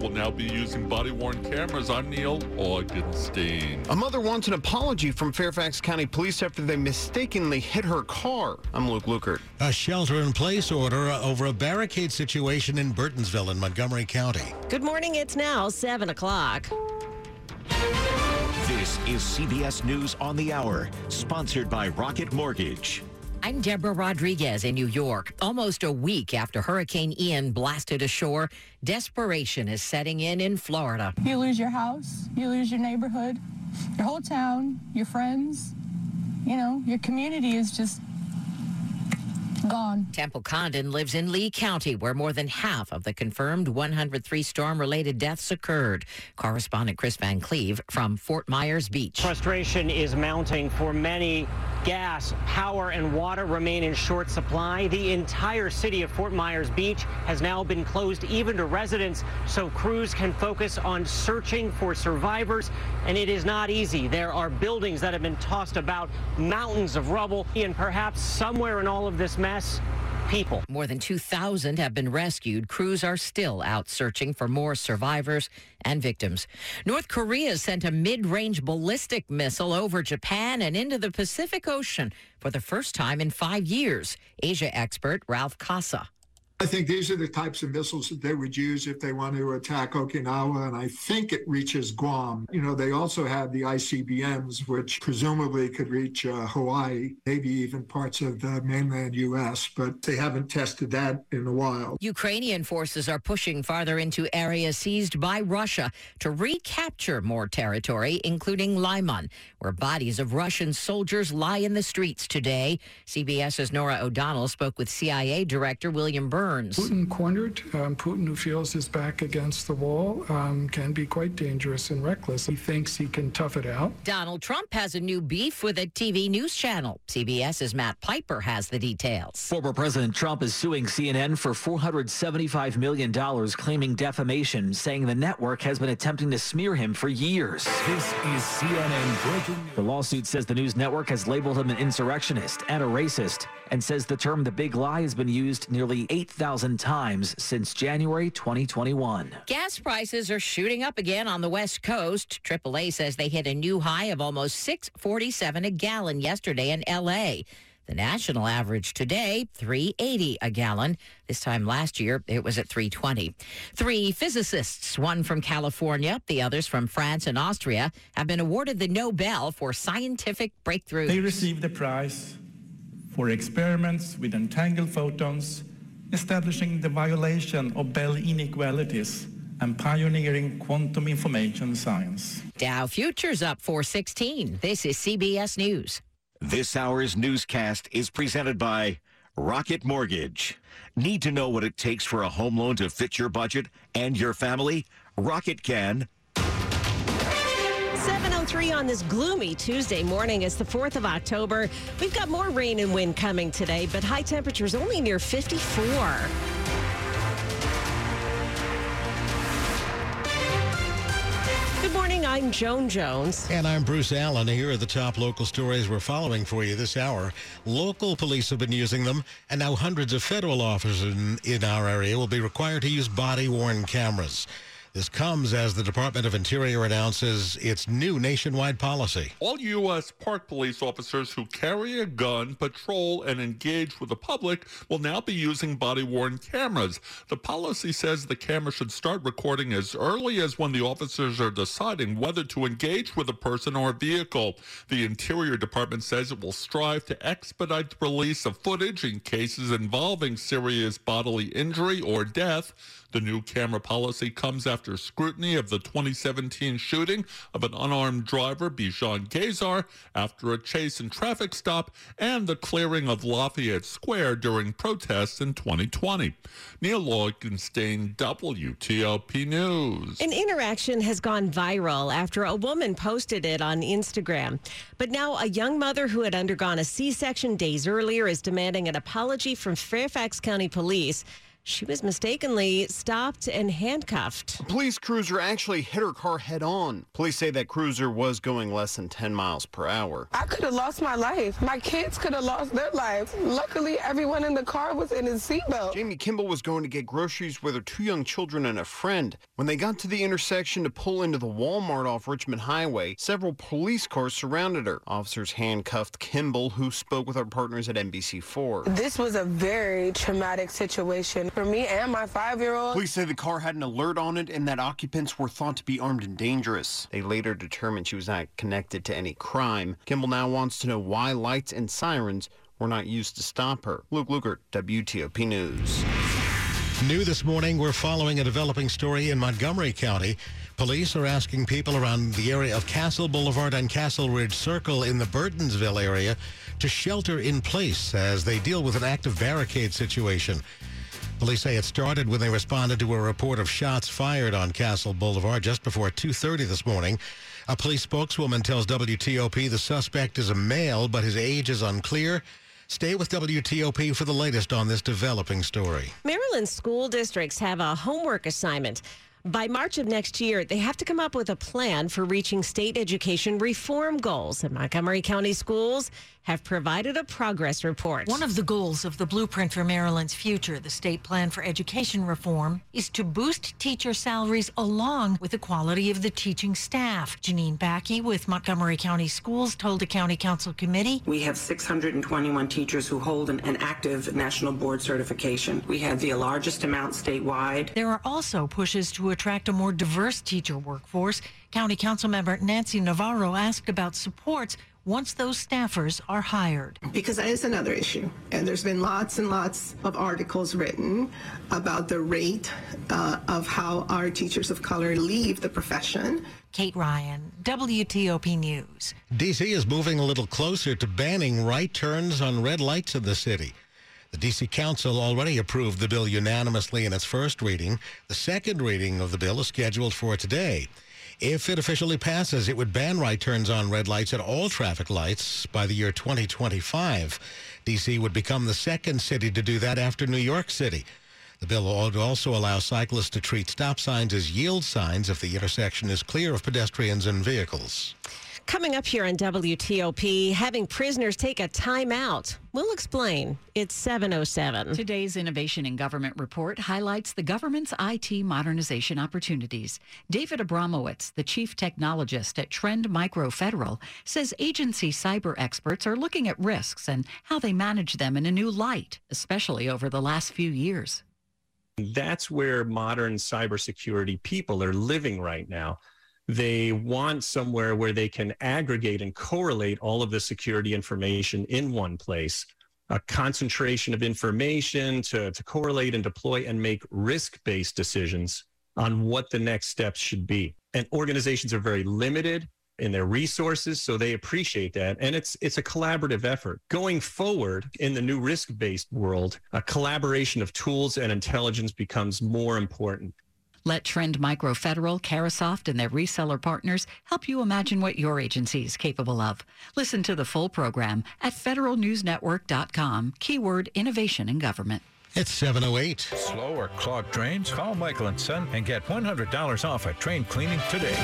We'll now be using body-worn cameras. I'm Neil Augenstein. A mother wants an apology from Fairfax County Police after they mistakenly hit her car. I'm Luke Lukert. A shelter-in-place order over a barricade situation in Burtonsville in Montgomery County. Good morning. It's now 7 o'clock. This is CBS News on the Hour, sponsored by Rocket Mortgage. I'm Deborah Rodriguez in New York. Almost a week after Hurricane Ian blasted ashore, desperation is setting in Florida. You lose your house, you lose your neighborhood, your whole town, your friends, you know, your community is just gone. Temple Condon lives in Lee County, where more than half of the confirmed 103 storm-related deaths occurred. Correspondent Chris Van Cleave from Fort Myers Beach. Frustration is mounting for many. Gas, power, and water remain in short supply. The entire city of Fort Myers Beach has now been closed even to residents, so crews can focus on searching for survivors, and it is not easy. There are buildings that have been tossed about, mountains of rubble, and perhaps somewhere in all of this mess, people. More than 2,000 have been rescued. Crews are still out searching for more survivors and victims. North Korea sent a mid-range ballistic missile over Japan and into the Pacific Ocean for the first time in 5 years. Asia expert Ralph Kassa. I think these are the types of missiles that they would use if they want to attack Okinawa, and I think it reaches Guam. You know, they also have the ICBMs, which presumably could reach Hawaii, maybe even parts of the mainland U.S., but they haven't tested that in a while. Ukrainian forces are pushing farther into areas seized by Russia to recapture more territory, including Lyman, where bodies of Russian soldiers lie in the streets today. CBS's Nora O'Donnell spoke with CIA Director William Burns. Putin cornered, Putin who feels his back against the wall, can be quite dangerous and reckless. He thinks he can tough it out. Donald Trump has a new beef with a TV news channel. CBS's Matt Piper has the details. Former President Trump is suing CNN for $475 million, claiming defamation, saying the network has been attempting to smear him for years. This is CNN breaking news. The lawsuit says the news network has labeled him an insurrectionist and a racist, and says the term the big lie has been used nearly 8,000 times since January 2021. Gas prices are shooting up again on the West Coast. AAA says they hit a new high of almost $6.47 a gallon yesterday in L.A. The national average today, $3.80 a gallon. This time last year, it was at $3.20. Three physicists, one from California, the others from France and Austria, have been awarded the Nobel for scientific breakthroughs. They received the prize for experiments with entangled photons, establishing the violation of Bell inequalities and pioneering quantum information science. Dow futures up 416. This is CBS News. This hour's newscast is presented by Rocket Mortgage. Need to know what it takes for a home loan to fit your budget and your family? Rocket can. 7:03 on this gloomy Tuesday morning. It's the 4th of October. We've got more rain and wind coming today, but high temperatures only near 54. Good morning. I'm Joan Jones. And I'm Bruce Allen. Here are the top local stories we're following for you this hour. Local police have been using them, and now hundreds of federal officers in our area will be required to use body-worn cameras. This comes as the Department of Interior announces its new nationwide policy. All U.S. Park Police officers who carry a gun, patrol, and engage with the public will now be using body-worn cameras. The policy says the camera should start recording as early as when the officers are deciding whether to engage with a person or a vehicle. The Interior Department says it will strive to expedite the release of footage in cases involving serious bodily injury or death. The new camera policy comes after scrutiny of the 2017 shooting of an unarmed driver, Bijan Gazar, after a chase and traffic stop, and the clearing of Lafayette Square during protests in 2020. Neil Augenstein, WTOP News. An interaction has gone viral after a woman posted it on Instagram. But now a young mother who had undergone a C-section days earlier is demanding an apology from Fairfax County Police. she was mistakenly stopped and handcuffed. A police cruiser actually hit her car head on. Police say that cruiser was going less than 10 miles per hour. I could have lost my life. My kids could have lost their lives. Luckily, everyone in the car was in his seatbelt. Jamie Kimball was going to get groceries with her two young children and a friend. When they got to the intersection to pull into the Walmart off Richmond Highway, several police cars surrounded her. Officers handcuffed Kimball, who spoke with our partners at NBC4. This was a very traumatic situation for me and my 5-year-old. Police say the car had an alert on it and that occupants were thought to be armed and dangerous. They later determined she was not connected to any crime. Kimball now wants to know why lights and sirens were not used to stop her. Luke Lukert, WTOP News. New this morning, we're following a developing story in Montgomery County. Police are asking people around the area of Castle Boulevard and Castle Ridge Circle in the Burtonsville area to shelter in place as they deal with an active barricade situation. Police say it started when they responded to a report of shots fired on Castle Boulevard just before 2:30 this morning. A police spokeswoman tells WTOP the suspect is a male, but his age is unclear. Stay with WTOP for the latest on this developing story. Maryland school districts have a homework assignment. By March of next year, they have to come up with a plan for reaching state education reform goals. And Montgomery County schools have provided a progress report. One of the goals of the Blueprint for Maryland's Future, the state plan for education reform, is to boost teacher salaries along with the quality of the teaching staff. Janine Backey with Montgomery County Schools told the County Council Committee, we have 621 teachers who hold an active national board certification. We have the largest amount statewide. There are also pushes to attract a more diverse teacher workforce. County Councilmember Nancy Navarro asked about supports once those staffers are hired. Because that is another issue. And there's been lots and lots of articles written about the rate of how our teachers of color leave the profession. Kate Ryan, WTOP News. D.C. is moving a little closer to banning right turns on red lights in the city. The D.C. Council already approved the bill unanimously in its first reading. The second reading of the bill is scheduled for today. If it officially passes, it would ban right turns on red lights at all traffic lights by the year 2025. D.C. would become the second city to do that after New York City. The bill would also allow cyclists to treat stop signs as yield signs if the intersection is clear of pedestrians and vehicles. Coming up here on WTOP, having prisoners take a timeout. We'll explain. It's 7:07. Today's Innovation in Government report highlights the government's IT modernization opportunities. David Abramowitz, the chief technologist at Trend Micro Federal, says agency cyber experts are looking at risks and how they manage them in a new light, especially over the last few years. That's where modern cybersecurity people are living right now. They want somewhere where they can aggregate and correlate all of the security information in one place, a concentration of information to correlate and deploy and make risk-based decisions on what the next steps should be. And organizations are very limited in their resources, so they appreciate that. And it's a collaborative effort. Going forward in the new risk-based world, a collaboration of tools and intelligence becomes more important. Let Trend Micro Federal, Carisoft, and their reseller partners help you imagine what your agency is capable of. Listen to the full program at FederalNewsNetwork.com. Keyword Innovation in Government. It's 7:08. Slow or clogged drains? Call Michael & Son and get $100 off at drain cleaning today.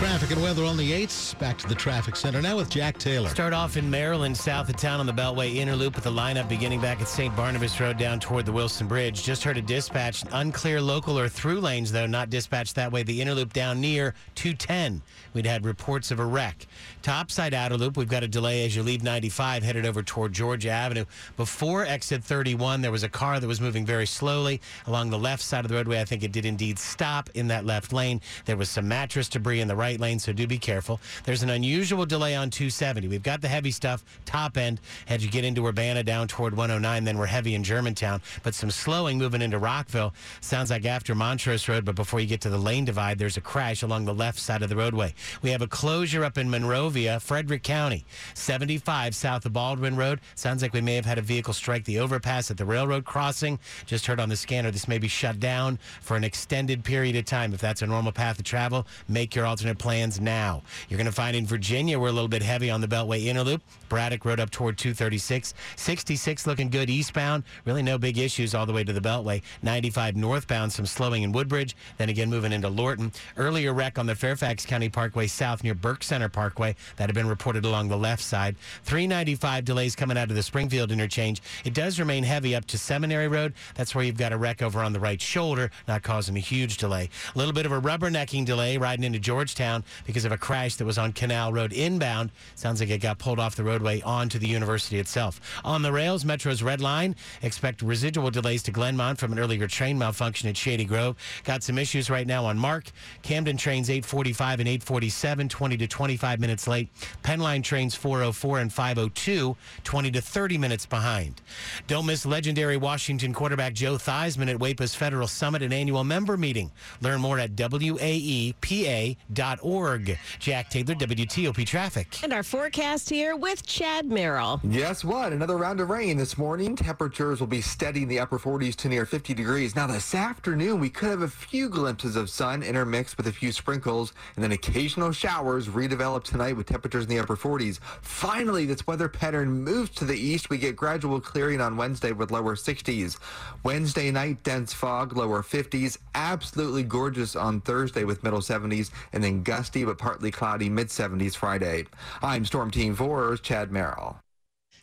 Traffic and weather on the 8s. Back to the traffic center now with Jack Taylor. Start off in Maryland, south of town on the Beltway Inner Loop with a lineup beginning back at St. Barnabas Road down toward the Wilson Bridge. Just heard a dispatch. Unclear local or through lanes, though, not dispatched that way. The Inner Loop down near 210. We'd had reports of a wreck. Topside Outer Loop, we've got a delay as you leave 95, headed over toward Georgia Avenue. Before exit 31, there was a car that was moving very slowly along the left side of the roadway. I think it did indeed stop in that left lane. There was some mattress debris in the right lane, so do be careful. There's an unusual delay on 270. We've got the heavy stuff, top end, as you get into Urbana down toward 109, then we're heavy in Germantown, but some slowing moving into Rockville. Sounds like after Montrose Road, but before you get to the lane divide, there's a crash along the left side of the roadway. We have a closure up in Monrovia, Frederick County, 75 south of Baldwin Road. Sounds like we may have had a vehicle strike the overpass at the railroad crossing. Just heard on the scanner, this may be shut down for an extended period of time. If that's a normal path of travel, make your alternate had plans now. You're going to find in Virginia, we're a little bit heavy on the Beltway inner loop. Braddock Road up toward 236. 66 looking good eastbound. Really no big issues all the way to the Beltway. 95 northbound, some slowing in Woodbridge. Then again, moving into Lorton. Earlier wreck on the Fairfax County Parkway south near Burke Center Parkway that had been reported along the left side. 395 delays coming out of the Springfield interchange. It does remain heavy up to Seminary Road. That's where you've got a wreck over on the right shoulder, not causing a huge delay. A little bit of a rubbernecking delay riding into Georgetown because of a crash that was on Canal Road inbound. Sounds like it got pulled off the roadway onto the university itself. On the rails, Metro's Red Line. Expect residual delays to Glenmont from an earlier train malfunction at Shady Grove. Got some issues right now on Mark. Camden trains 845 and 847, 20 to 25 minutes late. Penn Line trains 404 and 502, 20 to 30 minutes behind. Don't miss legendary Washington quarterback Joe Theismann at WAPA's Federal Summit and annual member meeting. Learn more at waepa.org. Jack Taylor, WTOP Traffic. And our forecast here with Chad Merrill. Guess what? Another round of rain this morning. Temperatures will be steady in the upper 40s to near 50 degrees. Now this afternoon, we could have a few glimpses of sun intermixed with a few sprinkles, and then occasional showers redevelop tonight with temperatures in the upper 40s. Finally, this weather pattern moves to the east. We get gradual clearing on Wednesday with lower 60s. Wednesday night, dense fog, lower 50s. Absolutely gorgeous on Thursday with middle 70s, and then gusty but partly cloudy mid 70s Friday. I'm Storm Team 4's Chad Merrill.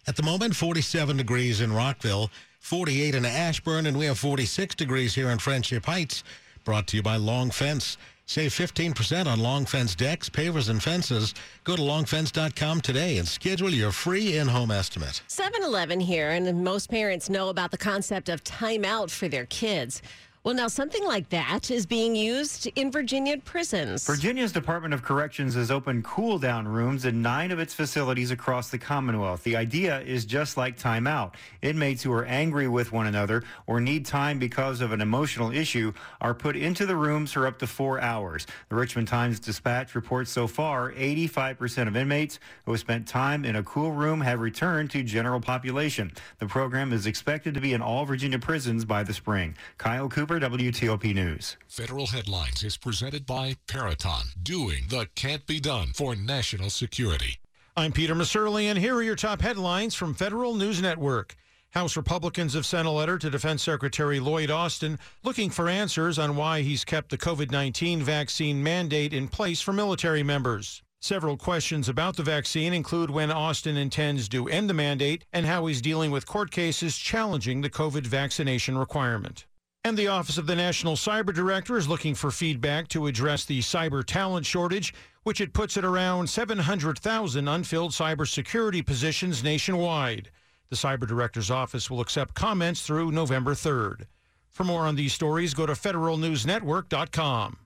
At the moment, 47 degrees in Rockville, 48 in Ashburn, and we have 46 degrees here in Friendship Heights. Brought to you by Long Fence. Save 15% on Long Fence decks, pavers, and fences. Go to longfence.com today and schedule your free in-home estimate. 7-Eleven here, and most parents know about the concept of timeout for their kids. Well, now something like that is being used in Virginia prisons. Virginia's Department of Corrections has opened cool-down rooms in 9 of its facilities across the Commonwealth. The idea is just like timeout. Inmates who are angry with one another or need time because of an emotional issue are put into the rooms for up to 4 hours. The Richmond Times-Dispatch reports so far 85% of inmates who have spent time in a cool room have returned to general population. The program is expected to be in all Virginia prisons by the spring. Kyle Cooper, WTOP News. Federal Headlines is presented by Paraton, doing the can't be done for national security. I'm Peter Masurli, and here are your top headlines from Federal News Network. House Republicans have sent a letter to Defense Secretary Lloyd Austin looking for answers on why he's kept the COVID-19 vaccine mandate in place for military members. Several questions about the vaccine include when Austin intends to end the mandate and how he's dealing with court cases challenging the COVID vaccination requirement. And the Office of the National Cyber Director is looking for feedback to address the cyber talent shortage, which it puts at around 700,000 unfilled cybersecurity positions nationwide. The Cyber Director's office will accept comments through November 3rd. For more on these stories, go to FederalNewsNetwork.com.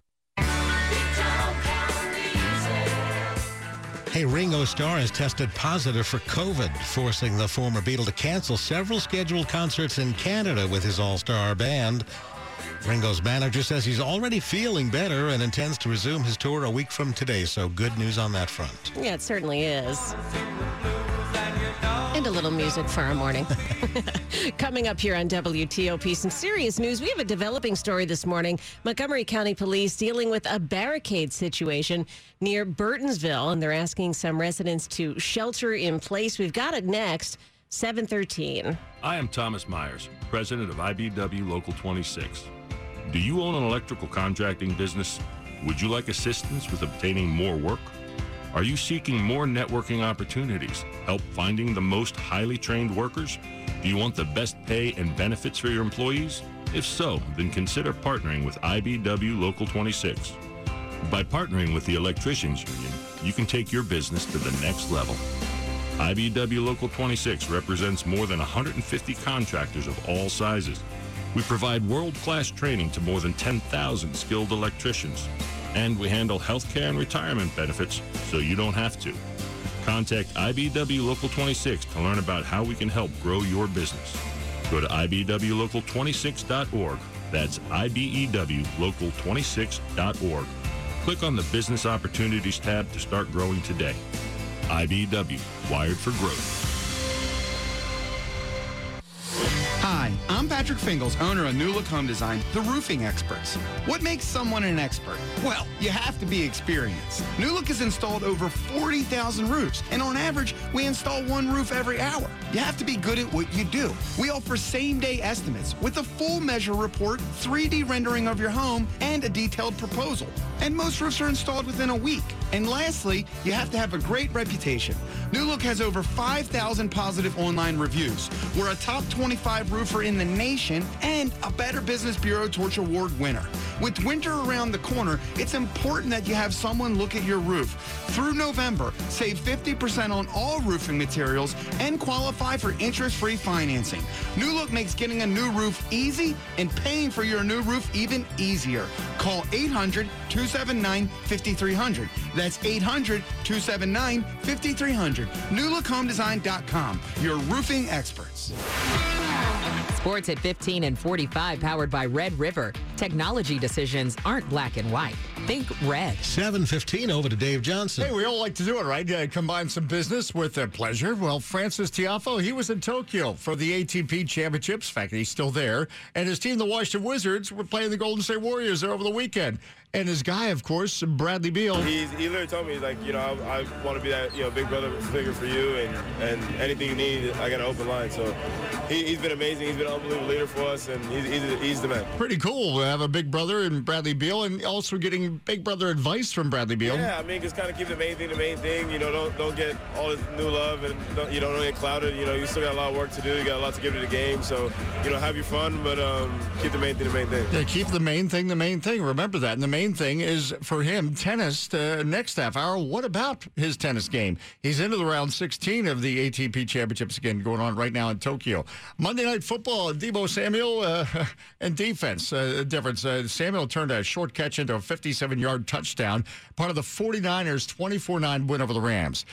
Hey, Ringo Starr has tested positive for COVID, forcing the former Beatle to cancel several scheduled concerts in Canada with his all-star band. Ringo's manager says he's already feeling better and intends to resume his tour a week from today, so good news on that front. Yeah, it certainly is. And a little music for our morning. Coming up here on WTOP, some serious news. We have a developing story this morning. Montgomery County Police dealing with a barricade situation near Burtonsville, and they're asking some residents to shelter in place. We've got it next, 7:13. I am Thomas Myers, president of IBW Local 26. Do you own an electrical contracting business? Would you like assistance with obtaining more work? Are you seeking more networking opportunities? Help finding the most highly trained workers? Do you want the best pay and benefits for your employees? If so, then consider partnering with IBW Local 26. By partnering with the Electricians Union, you can take your business to the next level. IBW Local 26 represents more than 150 contractors of all sizes. We provide world-class training to more than 10,000 skilled electricians. And we handle health care and retirement benefits so you don't have to. Contact IBW Local 26 to learn about how we can help grow your business. Go to IBWLocal26.org. That's IBEWLocal26.org. Click on the Business Opportunities tab to start growing today. IBW, wired for growth. Hi, I'm I'm Patrick Fingles, owner of New Look Home Design, the roofing experts. What makes someone an expert? Well, you have to be experienced. New Look has installed over 40,000 roofs, and on average, we install one roof every hour. You have to be good at what you do. We offer same-day estimates with a full measure report, 3D rendering of your home, and a detailed proposal. And most roofs are installed within a week. And lastly, you have to have a great reputation. New Look has over 5,000 positive online reviews. We're a top 25 roofer in the nation and a Better Business Bureau Torch Award winner. With winter around the corner, it's important that you have someone look at your roof. Through November, save 50% on all roofing materials and qualify for interest-free financing. New Look makes getting a new roof easy and paying for your new roof even easier. Call 800-279-5300. That's 800-279-5300. NewLookHomeDesign.com, your roofing experts. Sports at 15 and 45, powered by Red River. Technology decisions aren't black and white. Think red. 7:15, over to Dave Johnson. Hey, we all like to do it, right? Combine some business with pleasure. Well, Francis Tiafoe, he was in Tokyo for the ATP Championships. In fact, he's still there. And his team, the Washington Wizards, were playing the Golden State Warriors over the weekend. And his guy, of course, Bradley Beal. He literally told me, he's like, you know, I want to be that, you know, big brother figure for you, and anything you need, I got an open line. So he's been amazing. He's been an unbelievable leader for us, and he's the man. Pretty cool to have a big brother in Bradley Beal, and also getting big brother advice from Bradley Beal. Yeah, I mean, just kind of keep the main thing. You know, don't get all this new love, and don't get clouded. You know, you still got a lot of work to do. You got a lot to give to the game. So, you know, have your fun, but keep the main thing. Yeah, keep the main thing. Remember that. And the main thing is for him, tennis. Next half hour, what about his tennis game? He's into the round 16 of the ATP Championships again, going on right now in Tokyo. Monday Night Football, Debo Samuel and defense difference. Samuel turned a short catch into a 57-yard touchdown, part of the 49ers' 24-9 win over the Rams.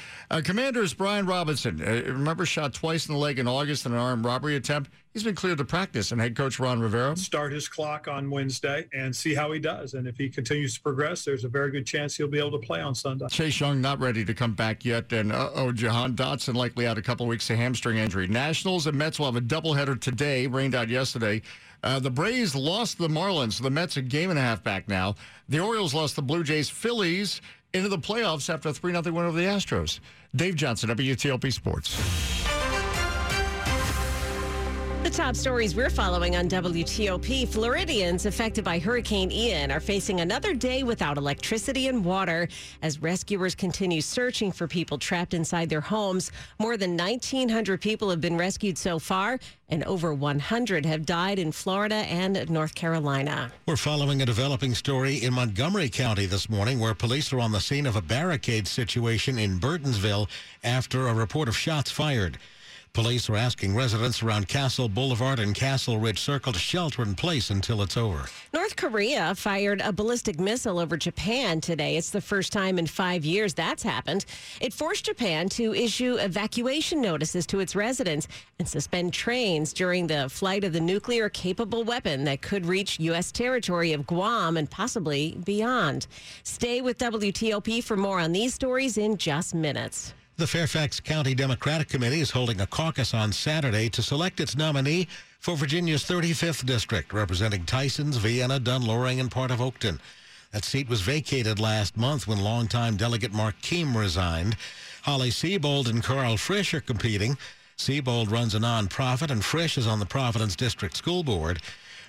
Commanders Brian Robinson, remember, shot twice in the leg in August in an armed robbery attempt. He's been cleared to practice, and head coach Ron Rivera. Start his clock on Wednesday and see how he does. And if he continues to progress, there's a very good chance he'll be able to play on Sunday. Chase Young not ready to come back yet, and Jahan Dotson likely out a couple of weeks of hamstring injury. Nationals and Mets will have a doubleheader today, rained out yesterday. The Braves lost the Marlins. The Mets a game and a half back now. The Orioles lost the Blue Jays. Phillies into the playoffs after a 3-0 win over the Astros. Dave Johnson, WTOP Sports. The top stories we're following on WTOP. Floridians affected by Hurricane Ian are facing another day without electricity and water as rescuers continue searching for people trapped inside their homes. More than 1,900 people have been rescued so far, and over 100 have died in Florida and North Carolina. We're following a developing story in Montgomery County this morning, where police are on the scene of a barricade situation in Burtonsville after a report of shots fired. Police are asking residents around Castle Boulevard and Castle Ridge Circle to shelter in place until it's over. North Korea fired a ballistic missile over Japan today. It's the first time in 5 years that's happened. It forced Japan to issue evacuation notices to its residents and suspend trains during the flight of the nuclear-capable weapon that could reach U.S. territory of Guam and possibly beyond. Stay with WTOP for more on these stories in just minutes. The Fairfax County Democratic Committee is holding a caucus on Saturday to select its nominee for Virginia's 35th district, representing Tysons, Vienna, Dunloring, and part of Oakton. That seat was vacated last month when longtime Delegate Mark Keem resigned. Holly Siebold and Carl Frisch are competing. Siebold runs a nonprofit, and Frisch is on the Providence District School Board.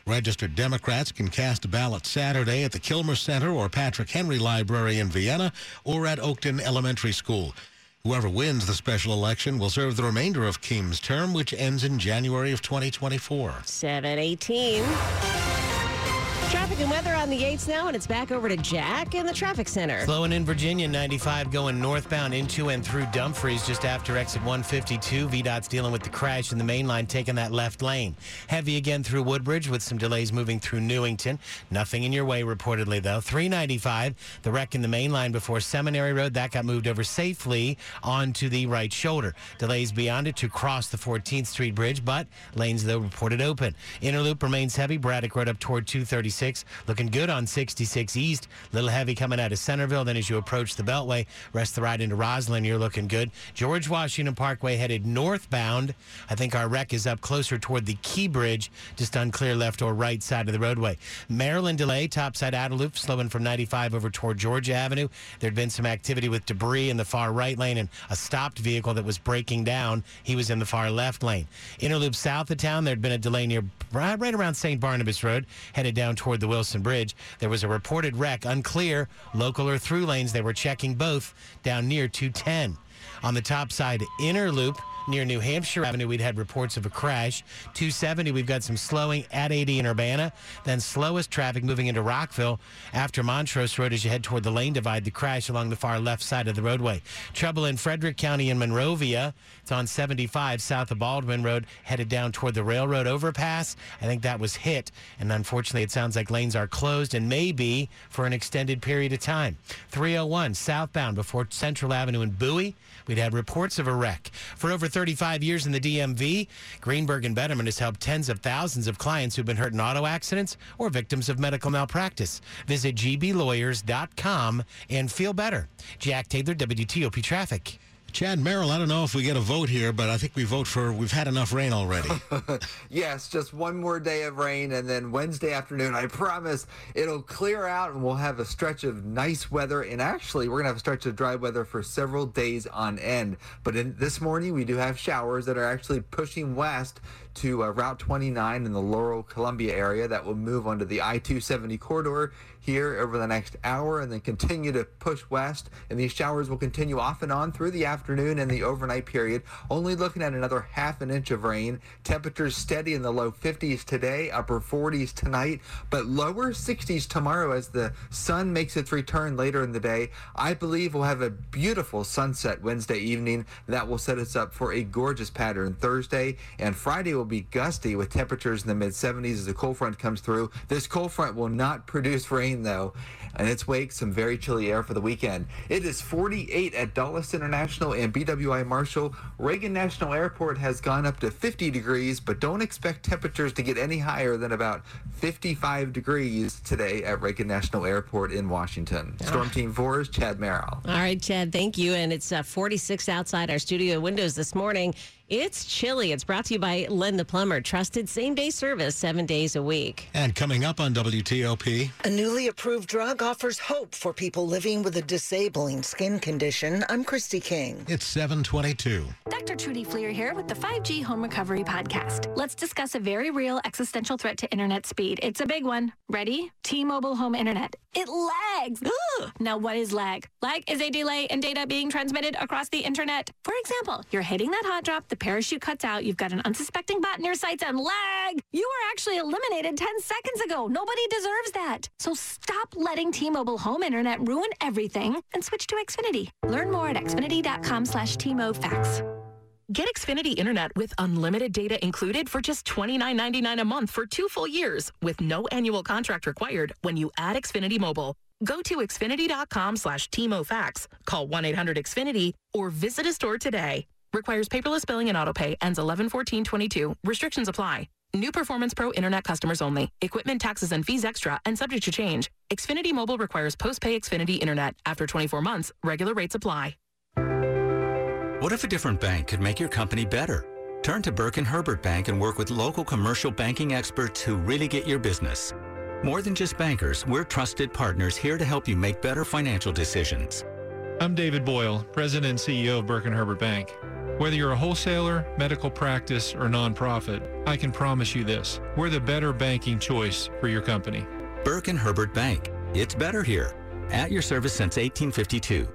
Registered Democrats can cast a ballot Saturday at the Kilmer Center or Patrick Henry Library in Vienna or at Oakton Elementary School. Whoever wins the special election will serve the remainder of Keem's term, which ends in January of 2024. 7:18. Traffic and weather on the 8s now, and it's back over to Jack in the traffic center. Slowing in Virginia, 95 going northbound into and through Dumfries just after exit 152. VDOT's dealing with the crash in the main line, taking that left lane. Heavy again through Woodbridge with some delays moving through Newington. Nothing in your way reportedly, though. 395, the wreck in the main line before Seminary Road. That got moved over safely onto the right shoulder. Delays beyond it to cross the 14th Street Bridge, but lanes, though, reported open. Interloop remains heavy. Braddock Road up toward 236. 66. Looking good on 66 East. Little heavy coming out of Centerville. Then as you approach the Beltway, rest the ride into Roslyn, you're looking good. George Washington Parkway headed northbound. I think our wreck is up closer toward the Key Bridge, just unclear left or right side of the roadway. Maryland delay, topside outer loop, slowing from 95 over toward Georgia Avenue. There'd been some activity with debris in the far right lane and a stopped vehicle that was breaking down. He was in the far left lane. Interloop south of town, there'd been a delay near right around St. Barnabas Road, headed down toward the Wilson Bridge. There was a reported wreck, unclear local or through lanes. They were checking both down near 210. On the top side, Interloop near New Hampshire Avenue, we'd had reports of a crash. 270, we've got some slowing at 80 in Urbana. Then slowest traffic moving into Rockville after Montrose Road as you head toward the lane divide, the crash along the far left side of the roadway. Trouble in Frederick County and Monrovia. It's on 75 south of Baldwin Road, headed down toward the railroad overpass. I think that was hit, and unfortunately it sounds like lanes are closed and may be for an extended period of time. 301 southbound before Central Avenue in Bowie, we'd had reports of a wreck. For over 35 years in the DMV, Greenberg and Betterman has helped tens of thousands of clients who've been hurt in auto accidents or victims of medical malpractice. Visit gblawyers.com and feel better. Jack Taylor, WTOP Traffic. Chad Merrill, I don't know if we get a vote here, but I think we vote for we've had enough rain already. Yes, just one more day of rain, and then Wednesday afternoon, I promise, it'll clear out and we'll have a stretch of nice weather. And actually, we're going to have a stretch of dry weather for several days on end. But this morning, we do have showers that are actually pushing west to Route 29 in the Laurel, Columbia area that will move onto the I-270 corridor here over the next hour and then continue to push west. And these showers will continue off and on through the afternoon and the overnight period. Only looking at another half an inch of rain. Temperatures steady in the low 50s today, upper 40s tonight, but lower 60s tomorrow as the sun makes its return later in the day. I believe we'll have a beautiful sunset Wednesday evening that will set us up for a gorgeous pattern Thursday, and Friday will be gusty with temperatures in the mid 70s as the cold front comes through. This cold front will not produce rain though, and its wake some very chilly air for the weekend. It is 48 at Dulles International and BWI Marshall. Reagan National Airport has gone up to 50 degrees, but don't expect temperatures to get any higher than about 55 degrees today at Reagan National Airport in Washington. Storm Team 4's Chad Merrill. All right, Chad, thank you. And it's 46 outside our studio windows this morning. It's chilly. It's brought to you by Len the Plumber. Trusted same-day service 7 days a week. And coming up on WTOP. A newly approved drug offers hope for people living with a disabling skin condition. I'm Christy King. It's 7:22. Dr. Trudy Fleer here with the 5G Home Recovery Podcast. Let's discuss a very real existential threat to internet speed. It's a big one. Ready? T-Mobile home internet. It lags. Ooh. Now, what is lag? Lag is a delay in data being transmitted across the internet. For example, you're hitting that hot drop, the parachute cuts out, you've got an unsuspecting bot in your sights, and lag! You were actually eliminated 10 seconds ago. Nobody deserves that. So stop letting T-Mobile home internet ruin everything and switch to Xfinity. Learn more at xfinity.com/T-MoFacts. Get Xfinity Internet with unlimited data included for just $29.99 a month for 2 full years with no annual contract required when you add Xfinity Mobile. Go to xfinity.com/T-MoFacts, call 1-800-XFINITY, or visit a store today. Requires paperless billing and auto pay. Ends 11/14/22. Restrictions apply. New Performance Pro Internet customers only. Equipment, taxes, and fees extra and subject to change. Xfinity Mobile requires post-pay Xfinity Internet. After 24 months, regular rates apply. What if a different bank could make your company better? Turn to Burke & Herbert Bank and work with local commercial banking experts who really get your business. More than just bankers, we're trusted partners here to help you make better financial decisions. I'm David Boyle, President and CEO of Burke & Herbert Bank. Whether you're a wholesaler, medical practice, or nonprofit, I can promise you this. We're the better banking choice for your company. Burke & Herbert Bank. It's better here. At your service since 1852.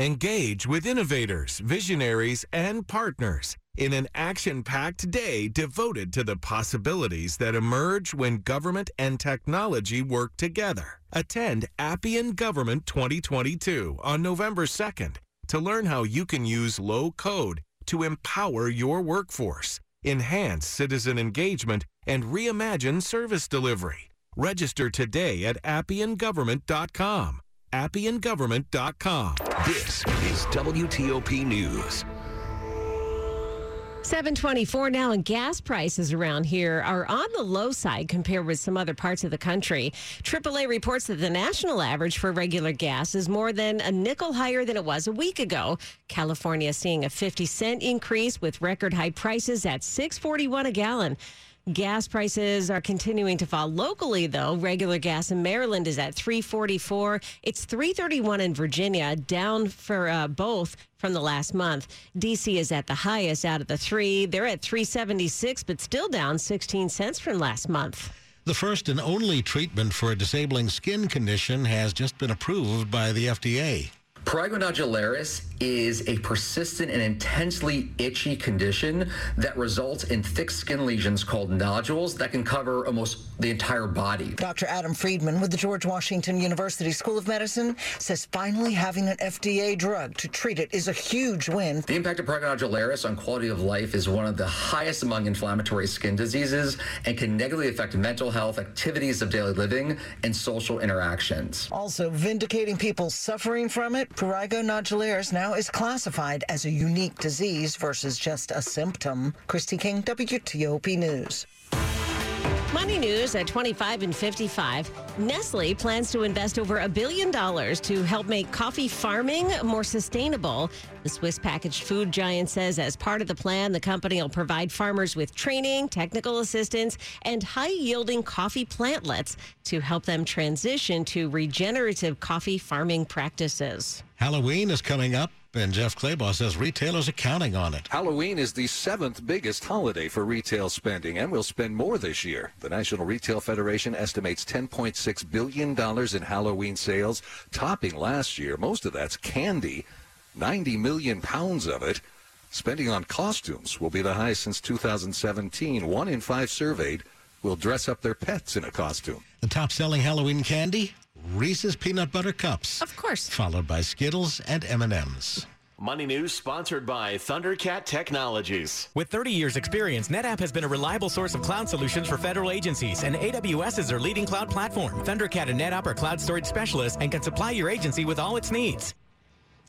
Engage with innovators, visionaries, and partners in an action-packed day devoted to the possibilities that emerge when government and technology work together. Attend Appian Government 2022 on November 2nd to learn how you can use low-code to empower your workforce, enhance citizen engagement, and reimagine service delivery. Register today at appiangovernment.com. appiangovernment.com. This is WTOP News. 724 now, and gas prices around here are on the low side compared with some other parts of the country. AAA reports that the national average for regular gas is more than a nickel higher than it was a week ago. California seeing a 50-cent increase with record high prices at $6.41 a gallon. Gas prices are continuing to fall locally, though. Regular gas in Maryland is at $3.44. It's $3.31 in Virginia, down for both from the last month. D.C. is at the highest out of the three. They're at $3.76, but still down 16 cents from last month. The first and only treatment for a disabling skin condition has just been approved by the FDA. Prurigo nodularis is a persistent and intensely itchy condition that results in thick skin lesions called nodules that can cover almost the entire body. Dr. Adam Friedman with the George Washington University School of Medicine says finally having an FDA drug to treat it is a huge win. The impact of prurigo nodularis on quality of life is one of the highest among inflammatory skin diseases and can negatively affect mental health, activities of daily living, and social interactions. Also, vindicating people suffering from it, prurigo nodularis now is classified as a unique disease versus just a symptom. Christy King, WTOP News. Money news at 25 and 55. Nestle plans to invest over $1 billion to help make coffee farming more sustainable. The Swiss packaged food giant says as part of the plan, the company will provide farmers with training, technical assistance, and high-yielding coffee plantlets to help them transition to regenerative coffee farming practices. Halloween is coming up, and Jeff Claybaugh says retailers are counting on it. Halloween is the 7th biggest holiday for retail spending, and we'll spend more this year. The National Retail Federation estimates $10.6 billion in Halloween sales, topping last year. Most of that's candy, 90 million pounds of it. Spending on costumes will be the highest since 2017. 1 in 5 surveyed will dress up their pets in a costume. The top-selling Halloween candy? Reese's Peanut Butter Cups. Of course. Followed by Skittles and M&M's. Money News sponsored by Thundercat Technologies. With 30 years experience, NetApp has been a reliable source of cloud solutions for federal agencies, and AWS is their leading cloud platform. Thundercat and NetApp are cloud storage specialists and can supply your agency with all its needs.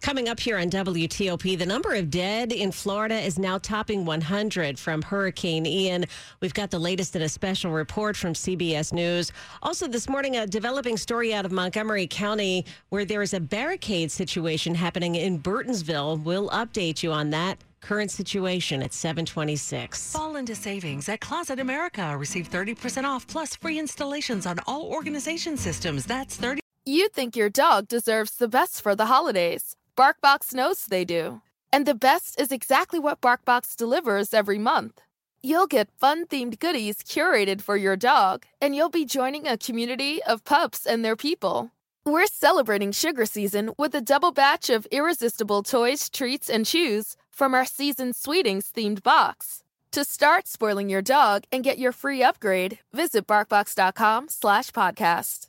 Coming up here on WTOP, the number of dead in Florida is now topping 100 from Hurricane Ian. We've got the latest in a special report from CBS News. Also this morning, a developing story out of Montgomery County where there is a barricade situation happening in Burtonsville. We'll update you on that. Current situation at 726. Fall into savings at Closet America. Receive 30% off plus free installations on all organization systems. That's 30. You think your dog deserves the best for the holidays. BarkBox knows they do. And the best is exactly what BarkBox delivers every month. You'll get fun-themed goodies curated for your dog, and you'll be joining a community of pups and their people. We're celebrating sugar season with a double batch of irresistible toys, treats, and chews from our Season Sweetings-themed box. To start spoiling your dog and get your free upgrade, visit BarkBox.com/podcast.